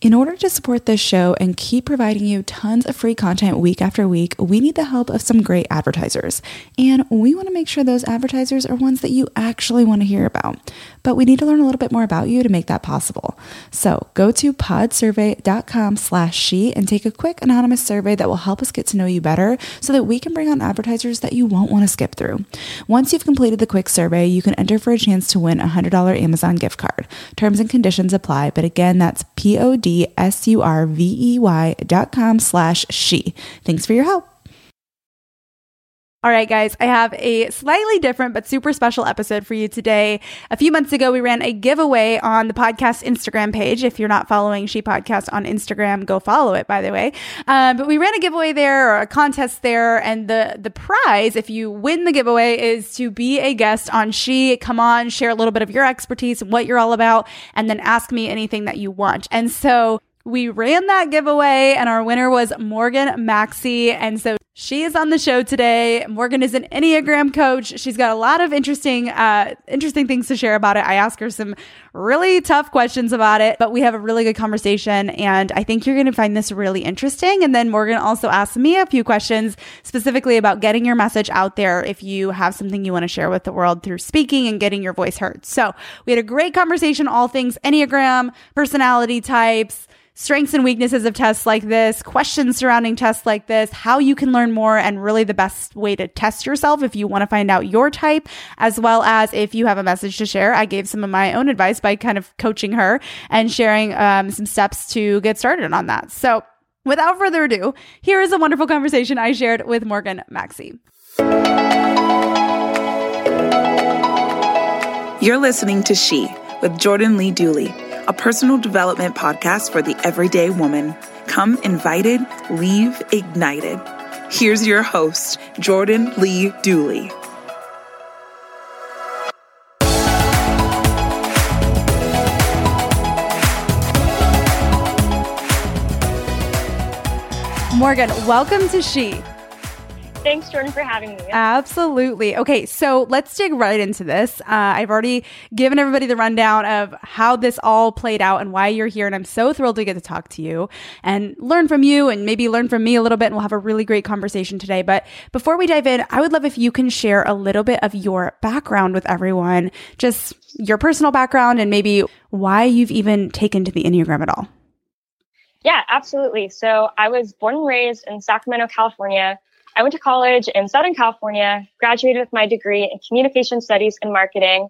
In order to support this show and keep providing you tons of free content week after week, we need the help of some great advertisers. And we want to make sure those advertisers are ones that you actually want to hear about. But we need to learn a little bit more about you to make that possible. So go to podsurvey.com/she and take a quick anonymous survey that will help us get to know you better so that we can bring on advertisers that you won't want to skip through. Once you've completed the quick survey, you can enter for a chance to win a $100 Amazon gift card. Terms and conditions apply. But again, that's podsurvey.com/she. Thanks for your help. All right, guys, I have a slightly different but super special episode for you today. A few months ago, we ran a giveaway on the podcast Instagram page. If you're not following She Podcast on Instagram, go follow it, by the way. But we ran a giveaway there, or a contest there. And the prize, if you win the giveaway, is to be a guest on She. Come on, share a little bit of your expertise, what you're all about, and then ask me anything that you want. And so we ran that giveaway, and our winner was Morgan Maxey. And so she is on the show today. Morgan is an Enneagram coach. She's got a lot of interesting things to share about it. I asked her some really tough questions about it, but we have a really good conversation, and I think you're going to find this really interesting. And then Morgan also asked me a few questions specifically about getting your message out there if you have something you want to share with the world through speaking and getting your voice heard. So we had a great conversation, all things Enneagram, personality types, strengths and weaknesses of tests like this, questions surrounding tests like this, how you can learn more, and really the best way to test yourself if you want to find out your type, as well as if you have a message to share. I gave some of my own advice by kind of coaching her and sharing some steps to get started on that. So without further ado, here is a wonderful conversation I shared with Morgan Maxey. You're listening to She with Jordan Lee Dooley, a personal development podcast for the everyday woman. Come invited, leave ignited. Here's your host, Jordan Lee Dooley. Morgan, welcome to She. Thanks, Jordan, for having me. Absolutely. Okay, so let's dig right into this. I've already given everybody the rundown of how this all played out and why you're here, and I'm so thrilled to get to talk to you and learn from you and maybe learn from me a little bit, and we'll have a really great conversation today. But before we dive in, I would love if you can share a little bit of your background with everyone, just your personal background and maybe why you've even taken to the Enneagram at all. Yeah, absolutely. So I was born and raised in Sacramento, California. I went to college in Southern California, graduated with my degree in communication studies and marketing.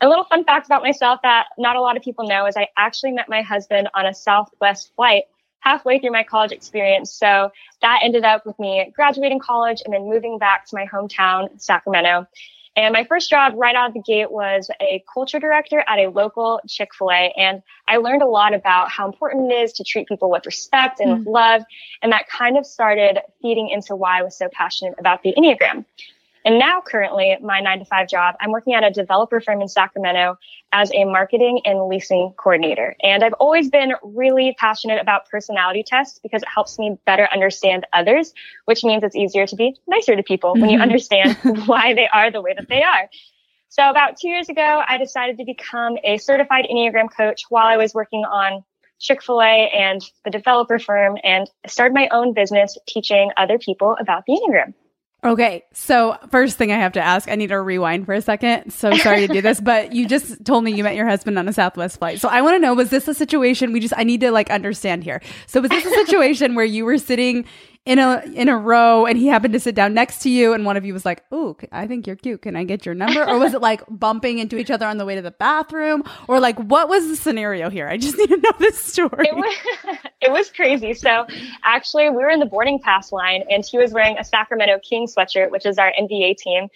A little fun fact about myself that not a lot of people know is I actually met my husband on a Southwest flight halfway through my college experience. So that ended up with me graduating college and then moving back to my hometown, Sacramento. And my first job right out of the gate was a culture director at a local Chick-fil-A. And I learned a lot about how important it is to treat people with respect and with love. And that kind of started feeding into why I was so passionate about the Enneagram. And now currently, my 9-to-5 job, I'm working at a developer firm in Sacramento as a marketing and leasing coordinator. And I've always been really passionate about personality tests because it helps me better understand others, which means it's easier to be nicer to people when you understand why they are the way that they are. So about 2 years ago, I decided to become a certified Enneagram coach while I was working on Chick-fil-A and the developer firm, and started my own business teaching other people about the Enneagram. Okay, so first thing I have to ask, I need to rewind for a second. So sorry to do this, but you just told me you met your husband on a Southwest flight. So I want to know, was this a situation I need to understand here. So was this a situation where you were sitting in a row and he happened to sit down next to you and one of you was like, "Ooh, I think you're cute. Can I get your number?" Or was it bumping into each other on the way to the bathroom? Or what was the scenario here? I just need to know this story. It was crazy. So actually, we were in the boarding pass line and he was wearing a Sacramento Kings sweatshirt, which is our NBA team.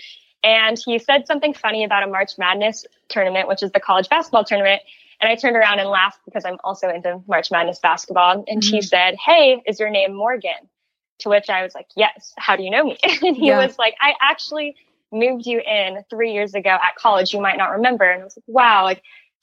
And he said something funny about a March Madness tournament, which is the college basketball tournament. And I turned around and laughed because I'm also into March Madness basketball. And he said, "Hey, is your name Morgan?" To which I was like, "Yes, how do you know me?" And he was like, "I actually moved you in 3 years ago at college. You might not remember." And I was like, wow,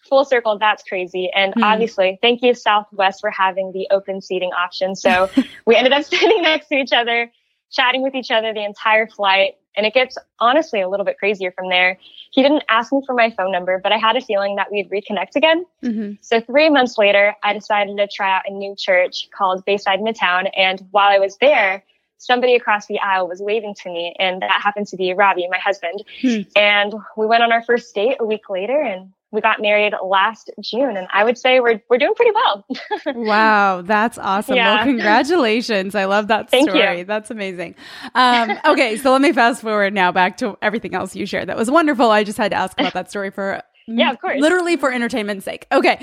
full circle. That's crazy. And obviously, thank you, Southwest, for having the open seating option. So we ended up sitting next to each other, chatting with each other the entire flight. And it gets honestly a little bit crazier from there. He didn't ask me for my phone number, but I had a feeling that we'd reconnect again. Mm-hmm. So 3 months later, I decided to try out a new church called Bayside Midtown. And while I was there, somebody across the aisle was waving to me. And that happened to be Robbie, my husband. Mm-hmm. And we went on our first date a week later and we got married last June, and I would say we're doing pretty well. Wow, that's awesome. Yeah. Well, congratulations. I love that story. Thank you. That's amazing. Okay, so let me fast forward now back to everything else you shared. That was wonderful. I just had to ask about that story for yeah, of course. Literally for entertainment's sake. Okay.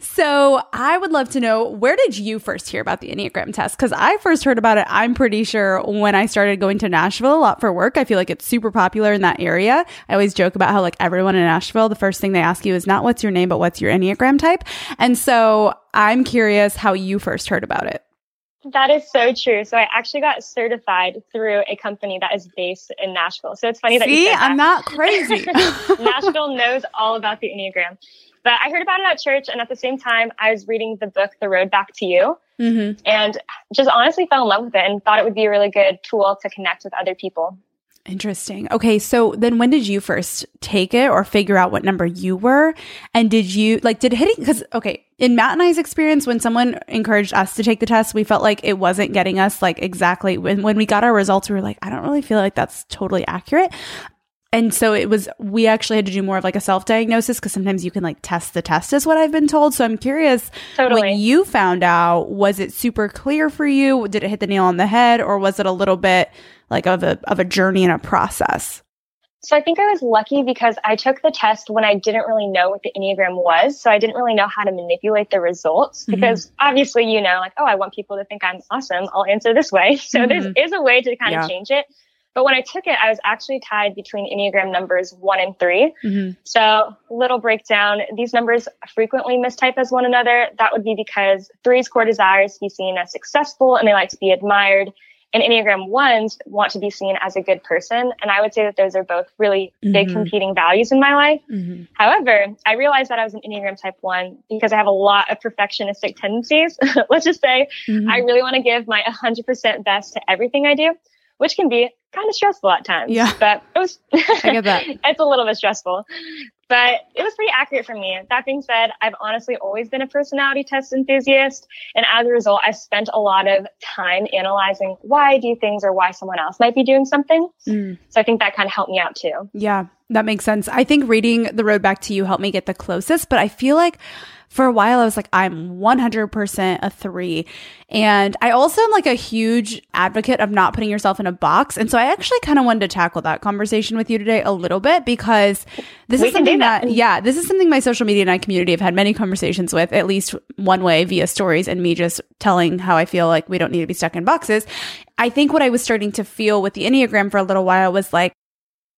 So I would love to know, where did you first hear about the Enneagram test? Because I first heard about it, I'm pretty sure, when I started going to Nashville a lot for work. I feel like it's super popular in that area. I always joke about how like everyone in Nashville, the first thing they ask you is not what's your name, but what's your Enneagram type. And so I'm curious how you first heard about it. That is so true. So I actually got certified through a company that is based in Nashville. So it's funny that you said that. I'm not crazy. Nashville knows all about the Enneagram. But I heard about it at church, and at the same time, I was reading the book, The Road Back to You, mm-hmm. and just honestly fell in love with it and thought it would be a really good tool to connect with other people. Interesting. Okay. So then when did you first take it or figure out what number you were? And did you like, did hitting, because, okay, in Matt and I's experience, when someone encouraged us to take the test, we felt like it wasn't getting us like exactly when we got our results, we were like, I don't really feel like that's totally accurate. And so it was, we actually had to do more of like a self-diagnosis because sometimes you can like test the test is what I've been told. So I'm curious, When you found out, was it super clear for you? Did it hit the nail on the head, or was it a little bit like of a journey and a process? So I think I was lucky because I took the test when I didn't really know what the Enneagram was. So I didn't really know how to manipulate the results because obviously, you know, like, oh, I want people to think I'm awesome. I'll answer this way. So there is a way to kind of change it. But when I took it, I was actually tied between Enneagram numbers 1 and 3. Mm-hmm. So little breakdown, these numbers frequently mistype as one another. That would be because 3's core desire is to be seen as successful and they like to be admired. And Enneagram 1s want to be seen as a good person. And I would say that those are both really big competing values in my life. Mm-hmm. However, I realized that I was an Enneagram type 1 because I have a lot of perfectionistic tendencies. Let's just say I really want to give my 100% best to everything I do, which can be kind of stressful at times, but it was, I get that. It's a little bit stressful, but it was pretty accurate for me. That being said, I've honestly always been a personality test enthusiast. And as a result, I spent a lot of time analyzing why I do things or why someone else might be doing something. Mm. So I think that kind of helped me out too. Yeah, that makes sense. I think reading The Road Back to You helped me get the closest, but I feel like for a while, I was like, I'm 100% a 3. And I also am like a huge advocate of not putting yourself in a box. And so I actually kind of wanted to tackle that conversation with you today a little bit, because this is something my social media and I community have had many conversations with, at least one way via stories and me just telling how I feel like we don't need to be stuck in boxes. I think what I was starting to feel with the Enneagram for a little while was like,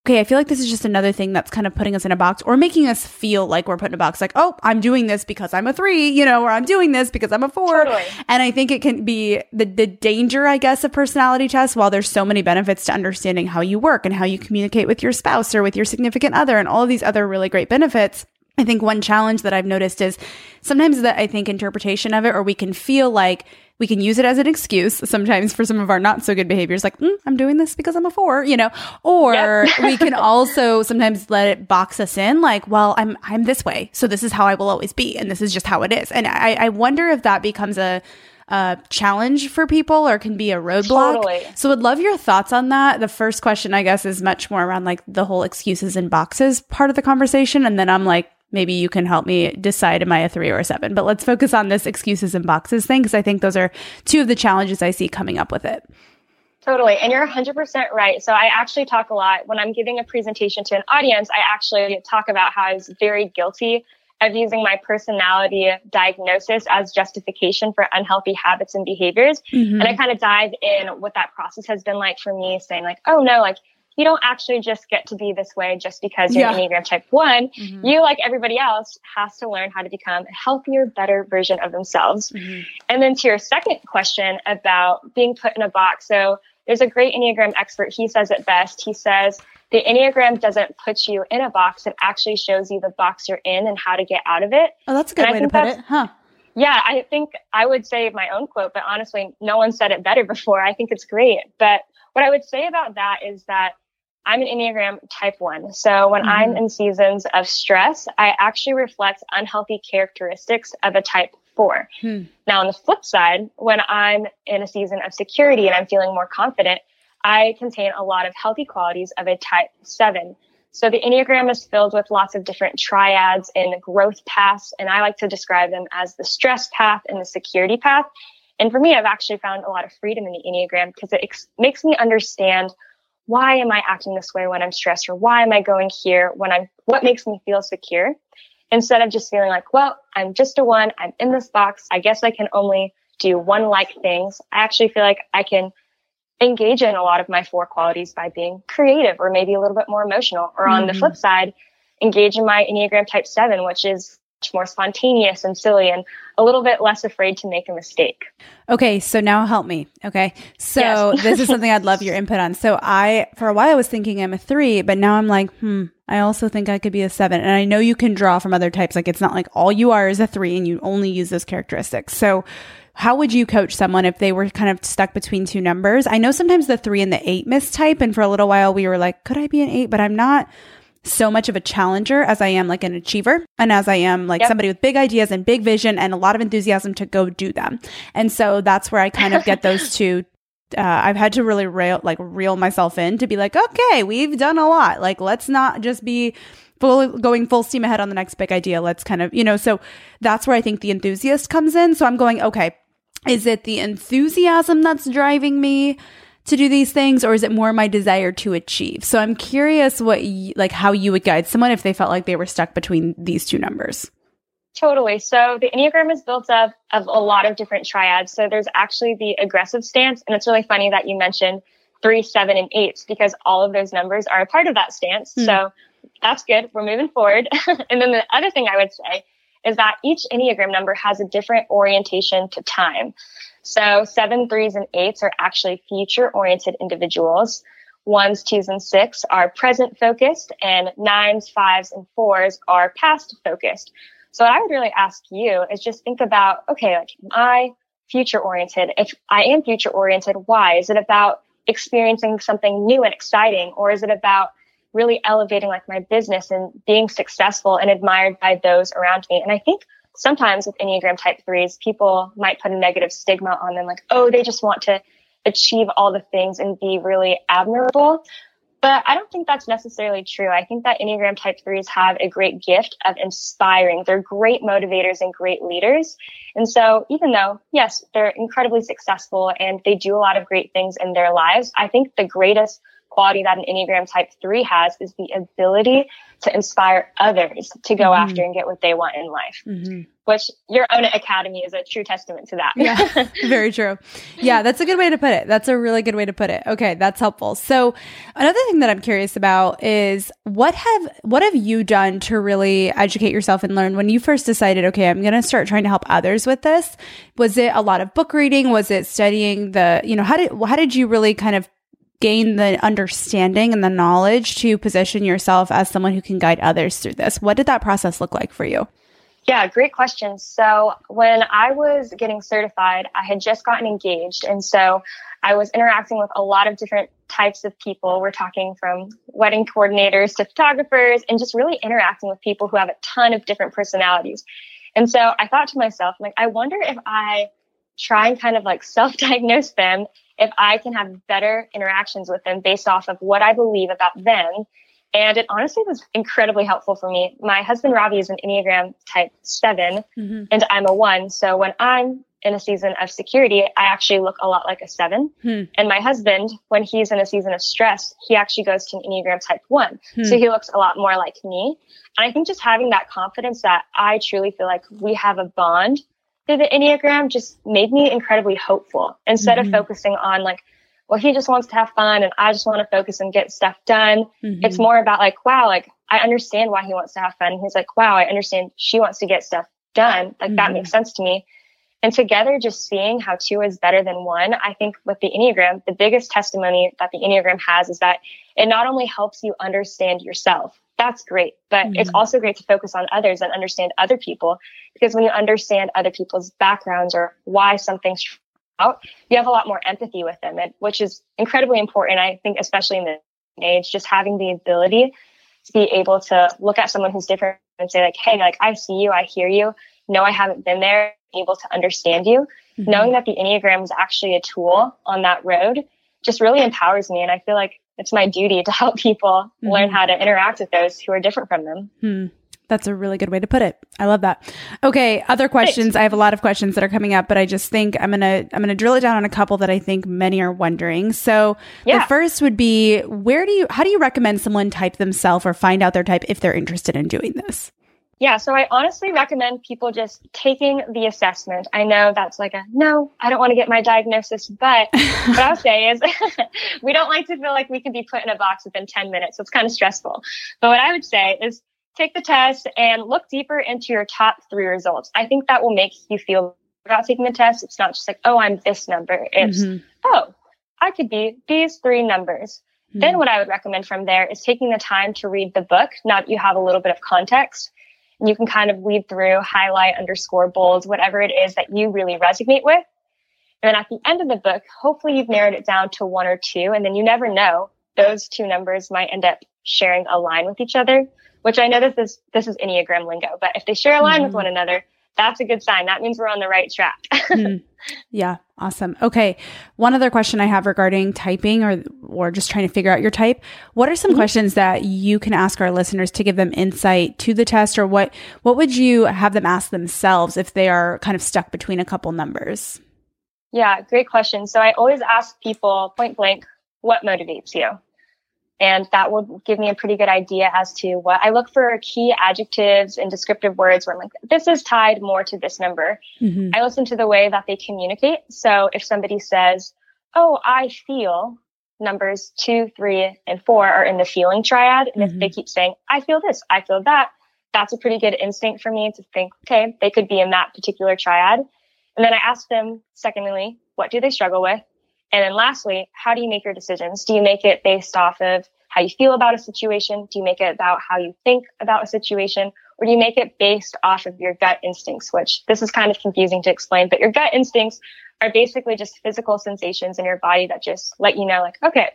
okay, I feel like this is just another thing that's kind of putting us in a box or making us feel like we're put in a box. Like, oh, I'm doing this because I'm a 3, you know, or I'm doing this because I'm a 4. Totally. And I think it can be the danger, I guess, of personality tests, while there's so many benefits to understanding how you work and how you communicate with your spouse or with your significant other and all of these other really great benefits. I think one challenge that I've noticed is sometimes that I think interpretation of it, or we can feel like we can use it as an excuse sometimes for some of our not so good behaviors, like, I'm doing this because I'm a 4, you know, or we can also sometimes let it box us in, like, well, I'm this way, so this is how I will always be, and this is just how it is. And I wonder if that becomes a challenge for people or can be a roadblock. Totally. So I'd love your thoughts on that. The first question, I guess, is much more around like the whole excuses and boxes part of the conversation. And then I'm like, maybe you can help me decide, am I a 3 or a 7? But let's focus on this excuses and boxes thing, because I think those are two of the challenges I see coming up with it. Totally. And you're 100% right. So I actually talk a lot when I'm giving a presentation to an audience. I actually talk about how I was very guilty of using my personality diagnosis as justification for unhealthy habits and behaviors. Mm-hmm. And I kind of dive in what that process has been like for me, saying like, oh no, like, you don't actually just get to be this way just because you're Enneagram type 1. Mm-hmm. You, like everybody else, has to learn how to become a healthier, better version of themselves. Mm-hmm. And then to your second question about being put in a box. So there's a great Enneagram expert. He says it best. He says, the Enneagram doesn't put you in a box. It actually shows you the box you're in and how to get out of it. Oh, that's a good way to put it, huh? Yeah, I think I would say my own quote, but honestly, no one said it better before. I think it's great. But what I would say about that is that I'm an Enneagram type 1. So when I'm in seasons of stress, I actually reflect unhealthy characteristics of a type 4. Now, on the flip side, when I'm in a season of security and I'm feeling more confident, I contain a lot of healthy qualities of a type 7. So the Enneagram is filled with lots of different triads and growth paths, and I like to describe them as the stress path and the security path. And for me, I've actually found a lot of freedom in the Enneagram because it makes me understand, why am I acting this way when I'm stressed, or why am I going here when what makes me feel secure? Instead of just feeling like, well, I'm just a 1, I'm in this box, I guess I can only do 1-like things. I actually feel like I can engage in a lot of my 4 qualities by being creative or maybe a little bit more emotional, or on the flip side, engage in my Enneagram type 7, which is much more spontaneous and silly and a little bit less afraid to make a mistake. Okay. So now help me. Okay. So this is something I'd love your input on. So for a while I was thinking I'm a 3, but now I'm like, I also think I could be a 7. And I know you can draw from other types. Like, it's not like all you are is a 3 and you only use those characteristics. So how would you coach someone if they were kind of stuck between two numbers? I know sometimes the 3 and the 8 mistype. And for a little while we were like, could I be an 8? But I'm not so much of a challenger as I am like an achiever, and as I am like somebody with big ideas and big vision and a lot of enthusiasm to go do them. And so that's where I kind of get those two. I've had to really reel myself in to be like, okay, we've done a lot. Like, let's not just be going full steam ahead on the next big idea. Let's kind of, so that's where I think the enthusiast comes in. So I'm going, okay, is it the enthusiasm that's driving me to do these things, or is it more my desire to achieve? So I'm curious how you would guide someone if they felt like they were stuck between these two numbers. Totally. So the Enneagram is built up of a lot of different triads. So there's actually the aggressive stance, and it's really funny that you mentioned 3, 7, and 8 because all of those numbers are a part of that stance. So that's good. We're moving forward. And then the other thing I would say is that each Enneagram number has a different orientation to time. So 7, 3s, and 8s are actually future-oriented individuals. 1s, 2s, and 6 are present-focused, and 9s, 5s, and 4s are past-focused. So what I would really ask you is just think about, okay, like, am I future-oriented? If I am future-oriented, why? Is it about experiencing something new and exciting, or is it about really elevating like my business and being successful and admired by those around me? And I think sometimes with Enneagram type 3s, people might put a negative stigma on them, like, oh, they just want to achieve all the things and be really admirable. But I don't think that's necessarily true. I think that Enneagram type 3s have a great gift of inspiring. They're great motivators and great leaders. And so even though, yes, they're incredibly successful and they do a lot of great things in their lives, I think the greatest quality that an Enneagram type 3 has is the ability to inspire others to go after and get what they want in life, which your own academy is a true testament to that. Yeah, very true. Yeah, that's a good way to put it. That's a really good way to put it. Okay, that's helpful. So another thing that I'm curious about is what have you done to really educate yourself and learn when you first decided, okay, I'm going to start trying to help others with this? Was it a lot of book reading? Was it studying how did you really kind of gain the understanding and the knowledge to position yourself as someone who can guide others through this? What did that process look like for you? Yeah, great question. So when I was getting certified, I had just gotten engaged. And so I was interacting with a lot of different types of people. We're talking from wedding coordinators to photographers, and just really interacting with people who have a ton of different personalities. And so I thought to myself, like, I wonder if I try and kind of like self-diagnose them, if I can have better interactions with them based off of what I believe about them. And it honestly was incredibly helpful for me. My husband, Robbie, is an Enneagram type 7, and I'm a 1. So when I'm in a season of security, I actually look a lot like a 7. And my husband, when he's in a season of stress, he actually goes to an Enneagram type 1. So he looks a lot more like me. And I think just having that confidence that I truly feel like we have a bond through the Enneagram just made me incredibly hopeful, instead of focusing on like, well, he just wants to have fun and I just want to focus and get stuff done. It's more about like, wow, like, I understand why he wants to have fun. And he's like, wow, I understand she wants to get stuff done. Like, that makes sense to me. And together, just seeing how 2 is better than 1, I think with the Enneagram, the biggest testimony that the Enneagram has is that it not only helps you understand yourself, that's great. But it's also great to focus on others and understand other people, because when you understand other people's backgrounds or why something's out, you have a lot more empathy with them, and which is incredibly important, I think, especially in this age, just having the ability to be able to look at someone who's different and say, like, hey, like, I see you, I hear you. No, I haven't been there, able to understand you. Mm-hmm. Knowing that the Enneagram is actually a tool on that road just really empowers me. And I feel like it's my duty to help people learn how to interact with those who are different from them. That's a really good way to put it. I love that. Okay. Other questions. Thanks. I have a lot of questions that are coming up, but I just think I'm going to drill it down on a couple that I think many are wondering. So the first would be, how do you recommend someone type themselves or find out their type if they're interested in doing this? Yeah. So I honestly recommend people just taking the assessment. I know that's like no, I don't want to get my diagnosis, but what I'll say is we don't like to feel like we can be put in a box within 10 minutes. So it's kind of stressful. But what I would say is take the test and look deeper into your top three results. I think that will make you feel about taking the test. It's not just like, oh, I'm this number. It's, oh, I could be these three numbers. Mm-hmm. Then what I would recommend from there is taking the time to read the book. Now that you have a little bit of context, you can kind of weed through, highlight, underscore, bold, whatever it is that you really resonate with. And then at the end of the book, hopefully you've narrowed it down to one or two. And then you never know, those two numbers might end up sharing a line with each other, which I know this is Enneagram lingo, but if they share a line with one another, that's a good sign. That means we're on the right track. Yeah. Awesome. Okay. One other question I have regarding typing or just trying to figure out your type. What are some questions that you can ask our listeners to give them insight to the test, or what would you have them ask themselves if they are kind of stuck between a couple numbers? Yeah. Great question. So I always ask people point blank, what motivates you? And that will give me a pretty good idea as to what I look for key adjectives and descriptive words where I'm like, this is tied more to this number. Mm-hmm. I listen to the way that they communicate. So if somebody says, oh, I feel, numbers 2, 3, and 4 are in the feeling triad. And if they keep saying, I feel this, I feel that, that's a pretty good instinct for me to think, okay, they could be in that particular triad. And then I ask them, secondly, what do they struggle with? And then lastly, how do you make your decisions? Do you make it based off of how you feel about a situation? Do you make it about how you think about a situation? Or do you make it based off of your gut instincts, which this is kind of confusing to explain, but your gut instincts are basically just physical sensations in your body that just let you know, like, okay,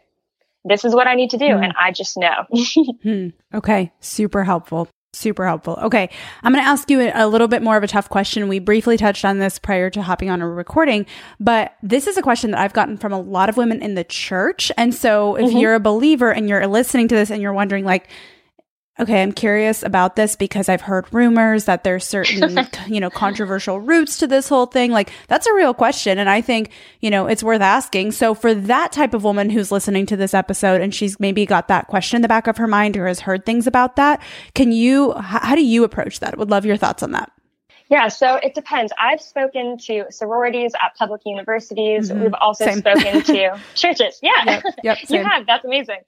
this is what I need to do. And I just know. Okay. Super helpful. Super helpful. Okay. I'm going to ask you a little bit more of a tough question. We briefly touched on this prior to hopping on a recording, but this is a question that I've gotten from a lot of women in the church. And so if you're a believer and you're listening to this and you're wondering, like, okay, I'm curious about this because I've heard rumors that there's certain, controversial roots to this whole thing. Like, that's a real question. And I think, it's worth asking. So for that type of woman who's listening to this episode and she's maybe got that question in the back of her mind or has heard things about that, how do you approach that? Would love your thoughts on that. Yeah. So it depends. I've spoken to sororities at public universities. We've also spoken to churches. Yeah. Yep, you have. That's amazing.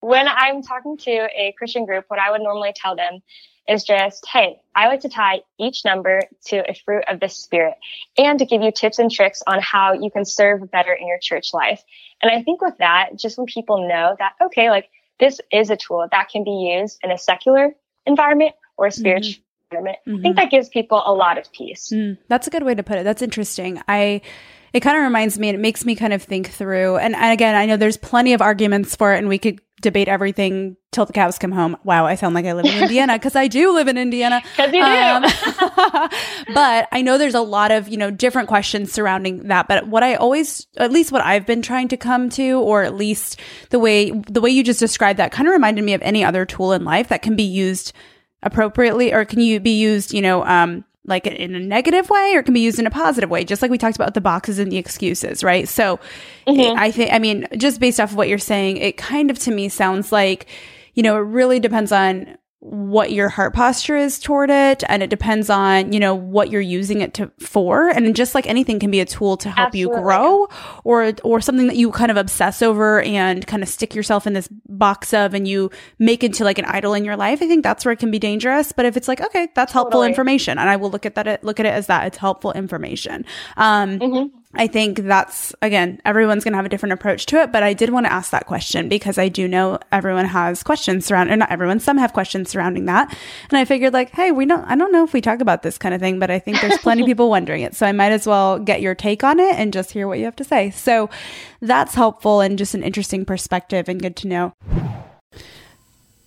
When I'm talking to a Christian group, what I would normally tell them is just, hey, I like to tie each number to a fruit of the Spirit and to give you tips and tricks on how you can serve better in your church life. And I think with that, just when people know that, okay, like this is a tool that can be used in a secular environment or a spiritual environment, I think that gives people a lot of peace. That's a good way to put it. That's interesting. It kind of reminds me, and it makes me kind of think through. And again, I know there's plenty of arguments for it and we could debate everything till the cows come home. Wow, I sound like I live in Indiana because I do live in Indiana. Because you do. But I know there's a lot of, different questions surrounding that. But what I always, at least what I've been trying to come to, or at least the way you just described that kind of reminded me of any other tool in life that can be used appropriately, or can you be used, like in a negative way, or it can be used in a positive way, just like we talked about the boxes and the excuses, right? So I think, just based off of what you're saying, it kind of to me sounds like, it really depends on what your heart posture is toward it. And it depends on, what you're using it for. And just like anything can be a tool to help you grow, or something that you kind of obsess over and kind of stick yourself in this box of and you make into like an idol in your life. I think that's where it can be dangerous. But if it's like, okay, that's helpful information, and I will look at it as that, it's helpful information. I think that's, again, everyone's going to have a different approach to it, but I did want to ask that question because I do know everyone has questions surrounding, or not everyone, some have questions surrounding that. And I figured like, hey, I don't know if we talk about this kind of thing, but I think there's plenty of people wondering it. So I might as well get your take on it and just hear what you have to say. So that's helpful and just an interesting perspective and good to know.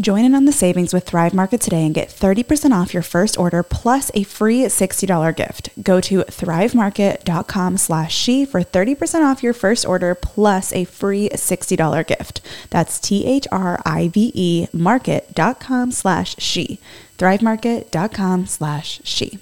Join in on the savings with Thrive Market today and get 30% off your first order plus a free $60 gift. Go to thrivemarket.com/she for 30% off your first order plus a free $60 gift. That's Thrive market.com/she. Thrivemarket.com/she.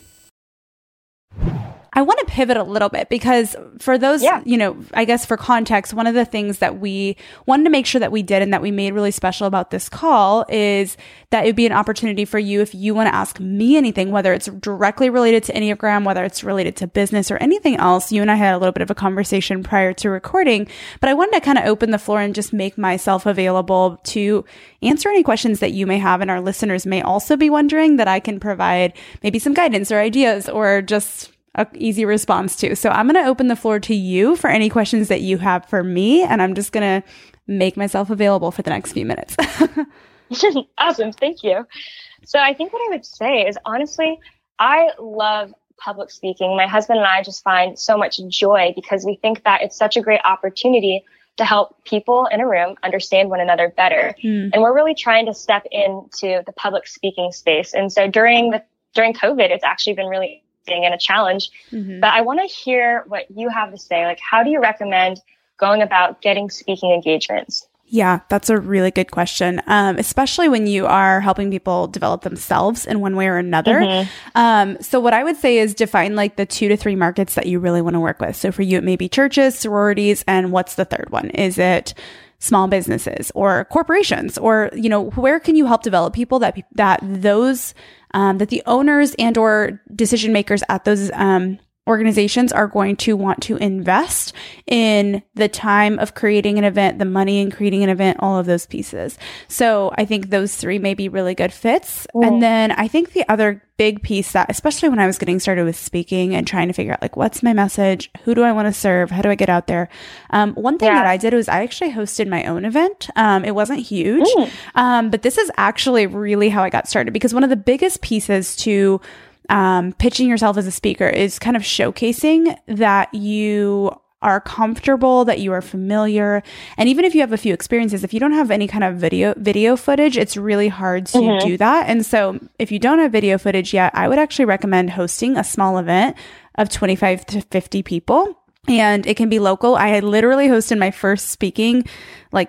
I want to pivot a little bit because for those, you know, I guess for context, one of the things that we wanted to make sure that we did and that we made really special about this call is that it would be an opportunity for you if you want to ask me anything, whether it's directly related to Enneagram, whether it's related to business or anything else. You and I had a little bit of a conversation prior to recording, but I wanted to kind of open the floor and just make myself available to answer any questions that you may have and our listeners may also be wondering that I can provide maybe some guidance or ideas or just an easy response to. So I'm going to open the floor to you for any questions that you have for me, and I'm just going to make myself available for the next few minutes. Awesome. Thank you. So I think what I would say is, honestly, I love public speaking. My husband and I just find so much joy because we think that it's such a great opportunity to help people in a room understand one another better. And we're really trying to step into the public speaking space. And so during COVID, it's actually been really and a challenge, but I want to hear what you have to say. Like, how do you recommend going about getting speaking engagements? Yeah, that's a really good question, especially when you are helping people develop themselves in one way or another. So what I would say is define like the 2 to 3 markets that you really want to work with. So for you, it may be churches, sororities, and what's the third one? Is it small businesses or corporations, or, you know, where can you help develop people that the owners and or decision makers at those organizations are going to want to invest in the time of creating an event, the money in creating an event, all of those pieces. So I think those 3 may be really good fits. Cool. And then I think the other big piece that, especially when I was getting started with speaking and trying to figure out like, what's my message? Who do I want to serve? How do I get out there? One thing that I did was I actually hosted my own event. It wasn't huge, but this is actually really how I got started, because one of the biggest pieces to pitching yourself as a speaker is kind of showcasing that you are comfortable, that you are familiar. And even if you have a few experiences, if you don't have any kind of video footage, it's really hard to do that. And so if you don't have video footage yet, I would actually recommend hosting a small event of 25 to 50 people. And it can be local. I had literally hosted my first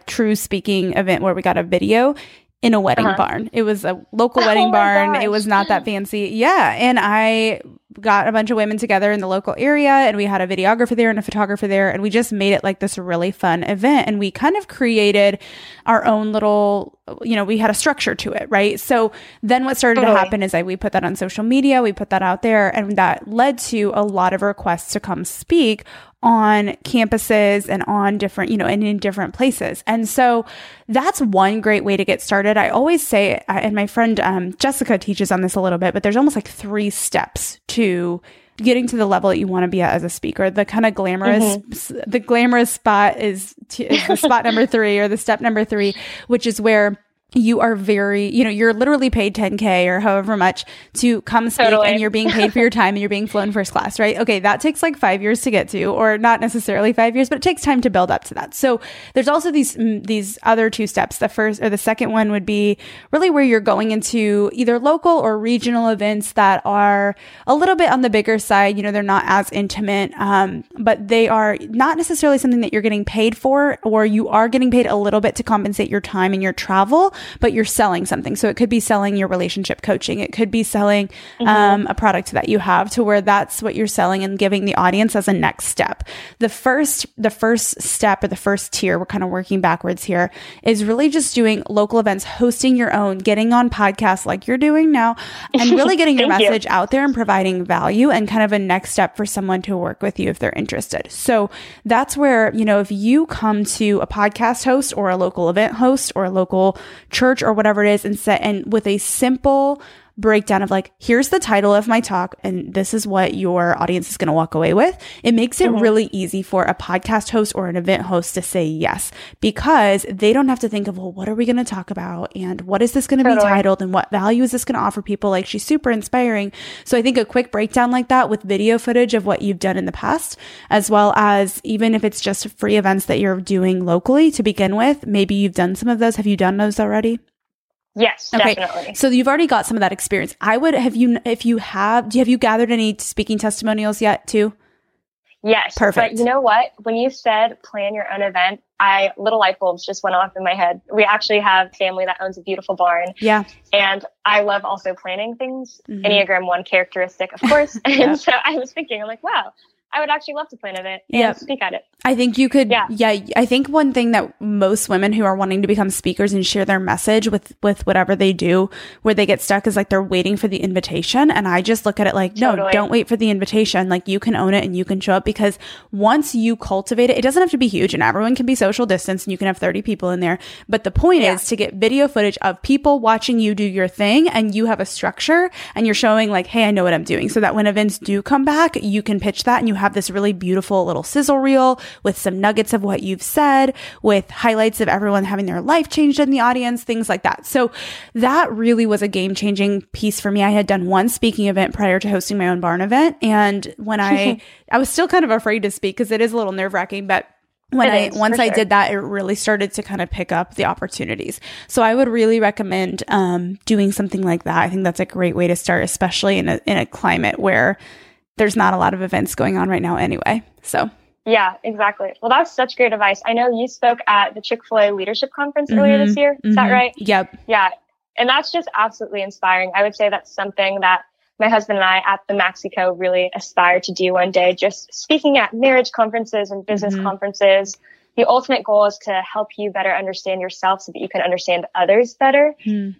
true speaking event where we got a video in a wedding barn. It was a local wedding barn. Gosh. It was not that fancy. Yeah. And I got a bunch of women together in the local area, and we had a videographer there and a photographer there. And we just made it like this really fun event. And we kind of created our own little, we had a structure to it. Right. So then what started to happen is we put that on social media, we put that out there, and that led to a lot of requests to come speak on campuses and on different, and in different places. And so that's one great way to get started. I always say, and my friend Jessica teaches on this a little bit, but there's almost like 3 steps to getting to the level that you want to be at as a speaker. The kind of glamorous, the glamorous spot is the spot number 3, or the step number 3, which is where you are very, you're literally paid $10,000 or however much to come speak, and you're being paid for your time, and you're being flown first class, right? Okay, that takes like 5 years to get to, or not necessarily 5 years, but it takes time to build up to that. So there's also these other 2 steps. The first, or the second one, would be really where you're going into either local or regional events that are a little bit on the bigger side. They're not as intimate, but they are not necessarily something that you're getting paid for, or you are getting paid a little bit to compensate your time and your travel, but you're selling something. So it could be selling your relationship coaching. It could be selling a product that you have, to where that's what you're selling and giving the audience as a next step. The first step, or the first tier, we're kind of working backwards here, is really just doing local events, hosting your own, getting on podcasts like you're doing now, and really getting your message out there and providing value, and kind of a next step for someone to work with you if they're interested. So that's where, if you come to a podcast host or a local event host or a local church or whatever it is, and with a simple breakdown of here's the title of my talk, and this is what your audience is going to walk away with, it makes it really easy for a podcast host or an event host to say yes, because they don't have to think of, well, what are we going to talk about, and what is this going to be titled, and what value is this going to offer people? She's super inspiring. So I think a quick breakdown like that, with video footage of what you've done in the past, as well as even if it's just free events that you're doing locally to begin with. Maybe you've done some of those. Have you done those already? Yes, definitely. So you've already got some of that experience. I would have you, if you have, do you, have you gathered any speaking testimonials yet too? Yes. Perfect. But you know what? When you said plan your own event, little light bulbs just went off in my head. We actually have family that owns a beautiful barn. Yeah. And I love also planning things. Mm-hmm. Enneagram 1 characteristic, of course. And so I was thinking, wow, I would actually love to plan an event and speak at it. I think you could, I think one thing that most women who are wanting to become speakers and share their message with whatever they do, where they get stuck is they're waiting for the invitation. And I just look at it no, don't wait for the invitation. You can own it and you can show up, because once you cultivate it, it doesn't have to be huge, and everyone can be social distance, and you can have 30 people in there. But the point is to get video footage of people watching you do your thing, and you have a structure, and you're showing hey, I know what I'm doing. So that when events do come back, you can pitch that, and you have this really beautiful little sizzle reel with some nuggets of what you've said, with highlights of everyone having their life changed in the audience, things like that. So that really was a game-changing piece for me. I had done one speaking event prior to hosting my own barn event. And when I was still kind of afraid to speak, because it is a little nerve-wracking, but Once I did that, it really started to kind of pick up the opportunities. So I would really recommend doing something like that. I think that's a great way to start, especially in a climate where there's not a lot of events going on right now anyway. So yeah, exactly. Well, that's such great advice. I know you spoke at the Chick-fil-A Leadership Conference earlier this year. Is that right? Yep. Yeah. And that's just absolutely inspiring. I would say that's something that my husband and I at the MaxiCo really aspire to do one day, just speaking at marriage conferences and business conferences. The ultimate goal is to help you better understand yourself so that you can understand others better.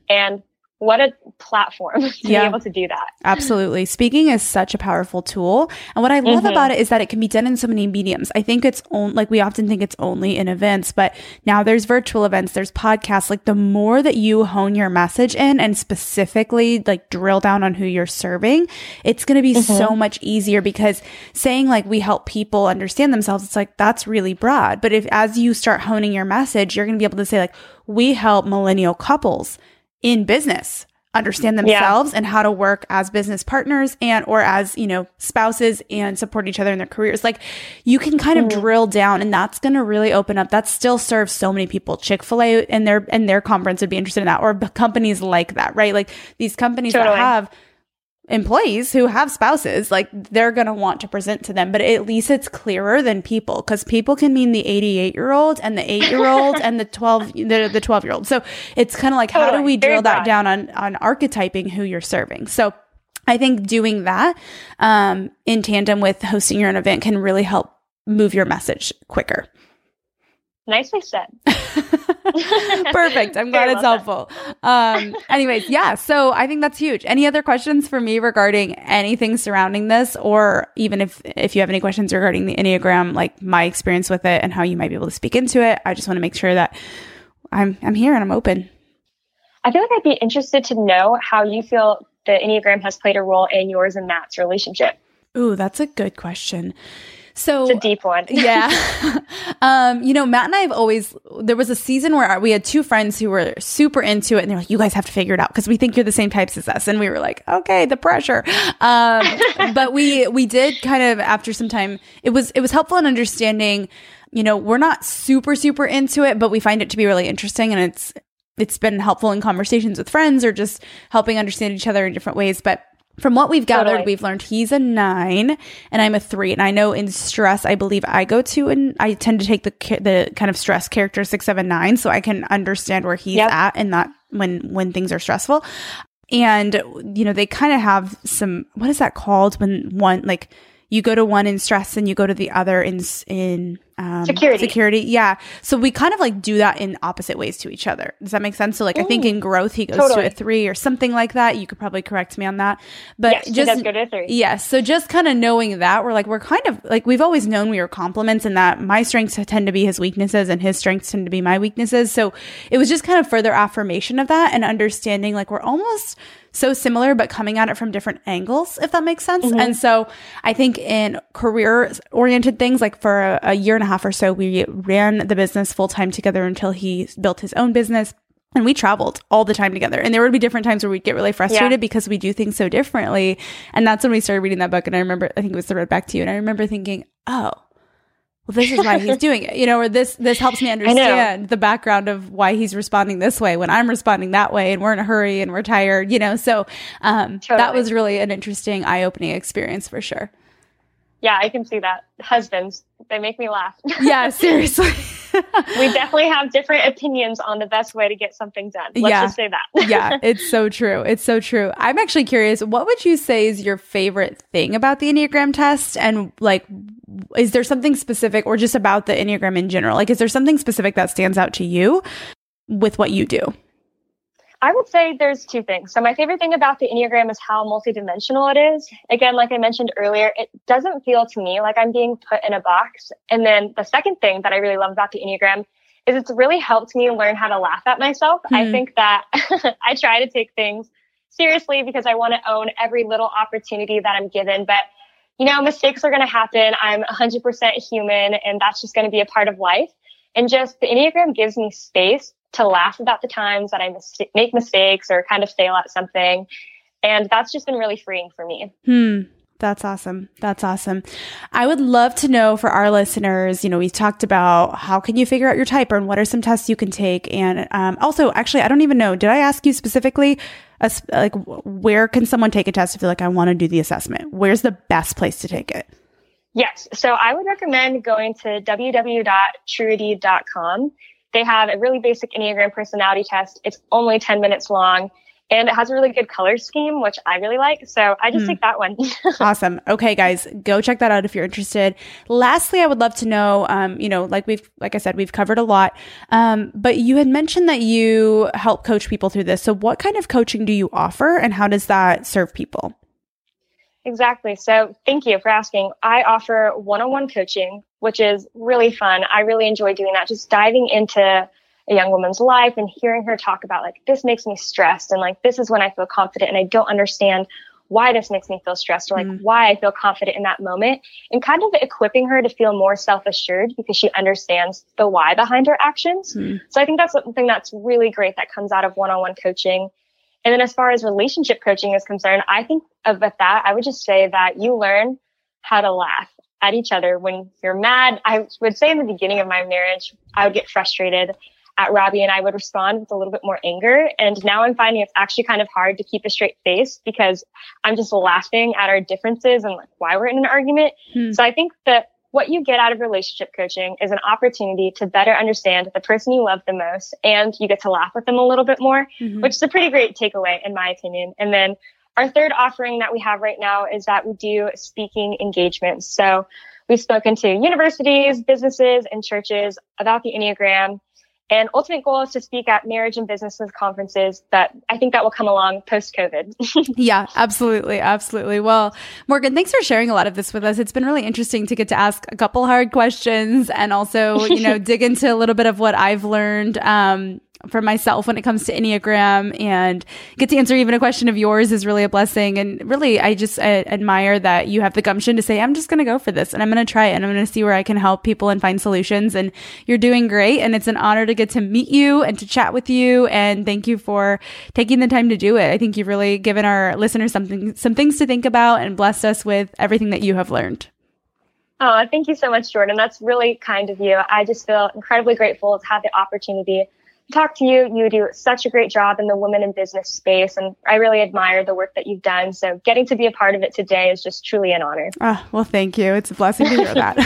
And what a platform to be able to do that. Absolutely. Speaking is such a powerful tool. And what I love about it is that it can be done in so many mediums. I think it's we often think it's only in events, but now there's virtual events, there's podcasts. The more that you hone your message in and specifically drill down on who you're serving, it's going to be so much easier, because saying we help people understand themselves, it's that's really broad. But if as you start honing your message, you're going to be able to say we help millennial couples in business understand themselves and how to work as business partners and, or as, you know, spouses and support each other in their careers. Like you can kind of drill down, and that's going to really open up. That still serves so many people. Chick-fil-A and their conference would be interested in that, or companies like that, right? Like these companies that have employees who have spouses, like they're going to want to present to them, but at least it's clearer than people, because people can mean the 88-year-old and the 8-year-old and the 12-year-old. So it's kind of like, how do we drill that down on archetyping who you're serving? So I think doing that in tandem with hosting your own event can really help move your message quicker. Nicely said. Perfect. I'm glad it's helpful. Anyways, yeah. So I think that's huge. Any other questions for me regarding anything surrounding this, or even if you have any questions regarding the Enneagram, like my experience with it and how you might be able to speak into it? I just want to make sure that I'm here and I'm open. I feel like I'd be interested to know how you feel the Enneagram has played a role in yours and Matt's relationship. Ooh, that's a good question. So it's a deep one. Yeah. You know, Matt and I have always, there was a season where we had two friends who were super into it, and they're like, you guys have to figure it out because we think you're the same types as us. And we were like, okay, the pressure. But we did kind of, after some time, it was helpful in understanding, you know, we're not super, super into it, but we find it to be really interesting. And it's been helpful in conversations with friends, or just helping understand each other in different ways. But from what we've gathered, we've learned he's a 9 and I'm a 3. And I know in stress, I believe I go to, and I tend to take the kind of stress characteristics of a 9. So I can understand where he's at, and that when things are stressful. And, you know, they kind of have some, what is that called? When one, like you go to one in stress and you go to the other in security. Yeah. So we kind of like do that in opposite ways to each other. Does that make sense? So like, I think in growth, he goes to a 3 or something like that. You could probably correct me on that, but yes, just he does go to a 3. Yeah. So just kind of knowing that we're kind of like, we've always known we were complements, and that my strengths tend to be his weaknesses and his strengths tend to be my weaknesses. So it was just kind of further affirmation of that, and understanding like we're almost so similar, but coming at it from different angles, if that makes sense. Mm-hmm. And so I think in career oriented things, like for a year and a half or so, we ran the business full time together until he built his own business, and we traveled all the time together. And there would be different times where we'd get really frustrated because we do things so differently. And that's when we started reading that book. And I remember, I think it was The Road Back to You. And I remember thinking, oh, well, this is why he's doing it, you know, or this helps me understand the background of why he's responding this way when I'm responding that way, and we're in a hurry and we're tired, you know? So that was really an interesting, eye-opening experience for sure. Yeah, I can see that. Husbands, they make me laugh. Yeah, seriously. We definitely have different opinions on the best way to get something done. Let's just say that. Yeah, it's so true. It's so true. I'm actually curious, what would you say is your favorite thing about the Enneagram test? And like, is there something specific, or just about the Enneagram in general? Like, is there something specific that stands out to you with what you do? I would say there's two things. So my favorite thing about the Enneagram is how multidimensional it is. Again, like I mentioned earlier, it doesn't feel to me like I'm being put in a box. And then the second thing that I really love about the Enneagram is it's really helped me learn how to laugh at myself. Mm-hmm. I think that I try to take things seriously because I want to own every little opportunity that I'm given. But, you know, mistakes are going to happen. I'm 100% human, and that's just going to be a part of life. And just the Enneagram gives me space to laugh about the times that I make mistakes or kind of fail at something. And that's just been really freeing for me. That's awesome. That's awesome. I would love to know, for our listeners, you know, we talked about how can you figure out your type, and what are some tests you can take? And also, actually, I don't even know, did I ask you specifically, like, where can someone take a test if they're like, I want to do the assessment? Where's the best place to take it? Yes. So I would recommend going to www.truity.com. They have a really basic Enneagram personality test. It's only 10 minutes long, and it has a really good color scheme, which I really like. So I just take that one. Awesome. Okay, guys, go check that out if you're interested. Lastly, I would love to know, you know, like I said, we've covered a lot, but you had mentioned that you help coach people through this. So what kind of coaching do you offer, and how does that serve people? Exactly. So thank you for asking. I offer one-on-one coaching, which is really fun. I really enjoy doing that. Just diving into a young woman's life and hearing her talk about, like, this makes me stressed, and like, this is when I feel confident, and I don't understand why this makes me feel stressed, or like why I feel confident in that moment, and kind of equipping her to feel more self-assured because she understands the why behind her actions. So I think that's something that's really great that comes out of one-on-one coaching. And then as far as relationship coaching is concerned, I think about that, I would just say that you learn how to laugh at each other when you're mad. I would say in the beginning of my marriage, I would get frustrated at Robbie and I would respond with a little bit more anger. And now I'm finding it's actually kind of hard to keep a straight face because I'm just laughing at our differences and like why we're in an argument. So I think that what you get out of relationship coaching is an opportunity to better understand the person you love the most, and you get to laugh with them a little bit more, which is a pretty great takeaway in my opinion. And then our third offering that we have right now is that we do speaking engagements. So we've spoken to universities, businesses, and churches about the Enneagram. And ultimate goal is to speak at marriage and businesses conferences that I think that will come along post-COVID. Yeah, absolutely. Absolutely. Well, Morgan, thanks for sharing a lot of this with us. It's been really interesting to get to ask a couple hard questions and also, you know, dig into a little bit of what I've learned for myself when it comes to Enneagram, and get to answer even a question of yours is really a blessing. And really, I just admire that you have the gumption to say, I'm just going to go for this and I'm going to try it and I'm going to see where I can help people and find solutions. And you're doing great. And it's an honor to get to meet you and to chat with you. And thank you for taking the time to do it. I think you've really given our listeners some things to think about and blessed us with everything that you have learned. Oh, thank you so much, Jordan. That's really kind of you. I just feel incredibly grateful to have the opportunity talk to you. You do such a great job in the women in business space, and I really admire the work that you've done. So getting to be a part of it today is just truly an honor. Oh, well, thank you. It's a blessing to hear that.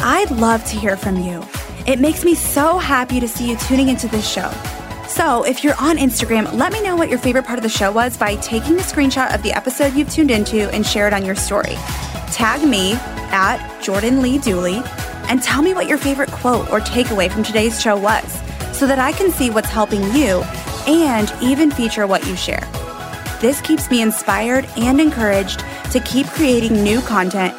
I'd love to hear from you. It makes me so happy to see you tuning into this show. So if you're on Instagram, let me know what your favorite part of the show was by taking a screenshot of the episode you've tuned into and share it on your story. Tag me at Jordan Lee Dooley and tell me what your favorite quote or takeaway from today's show was so that I can see what's helping you and even feature what you share. This keeps me inspired and encouraged to keep creating new content,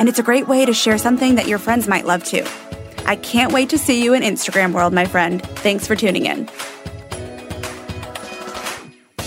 and it's a great way to share something that your friends might love too. I can't wait to see you in Instagram world, my friend. Thanks for tuning in.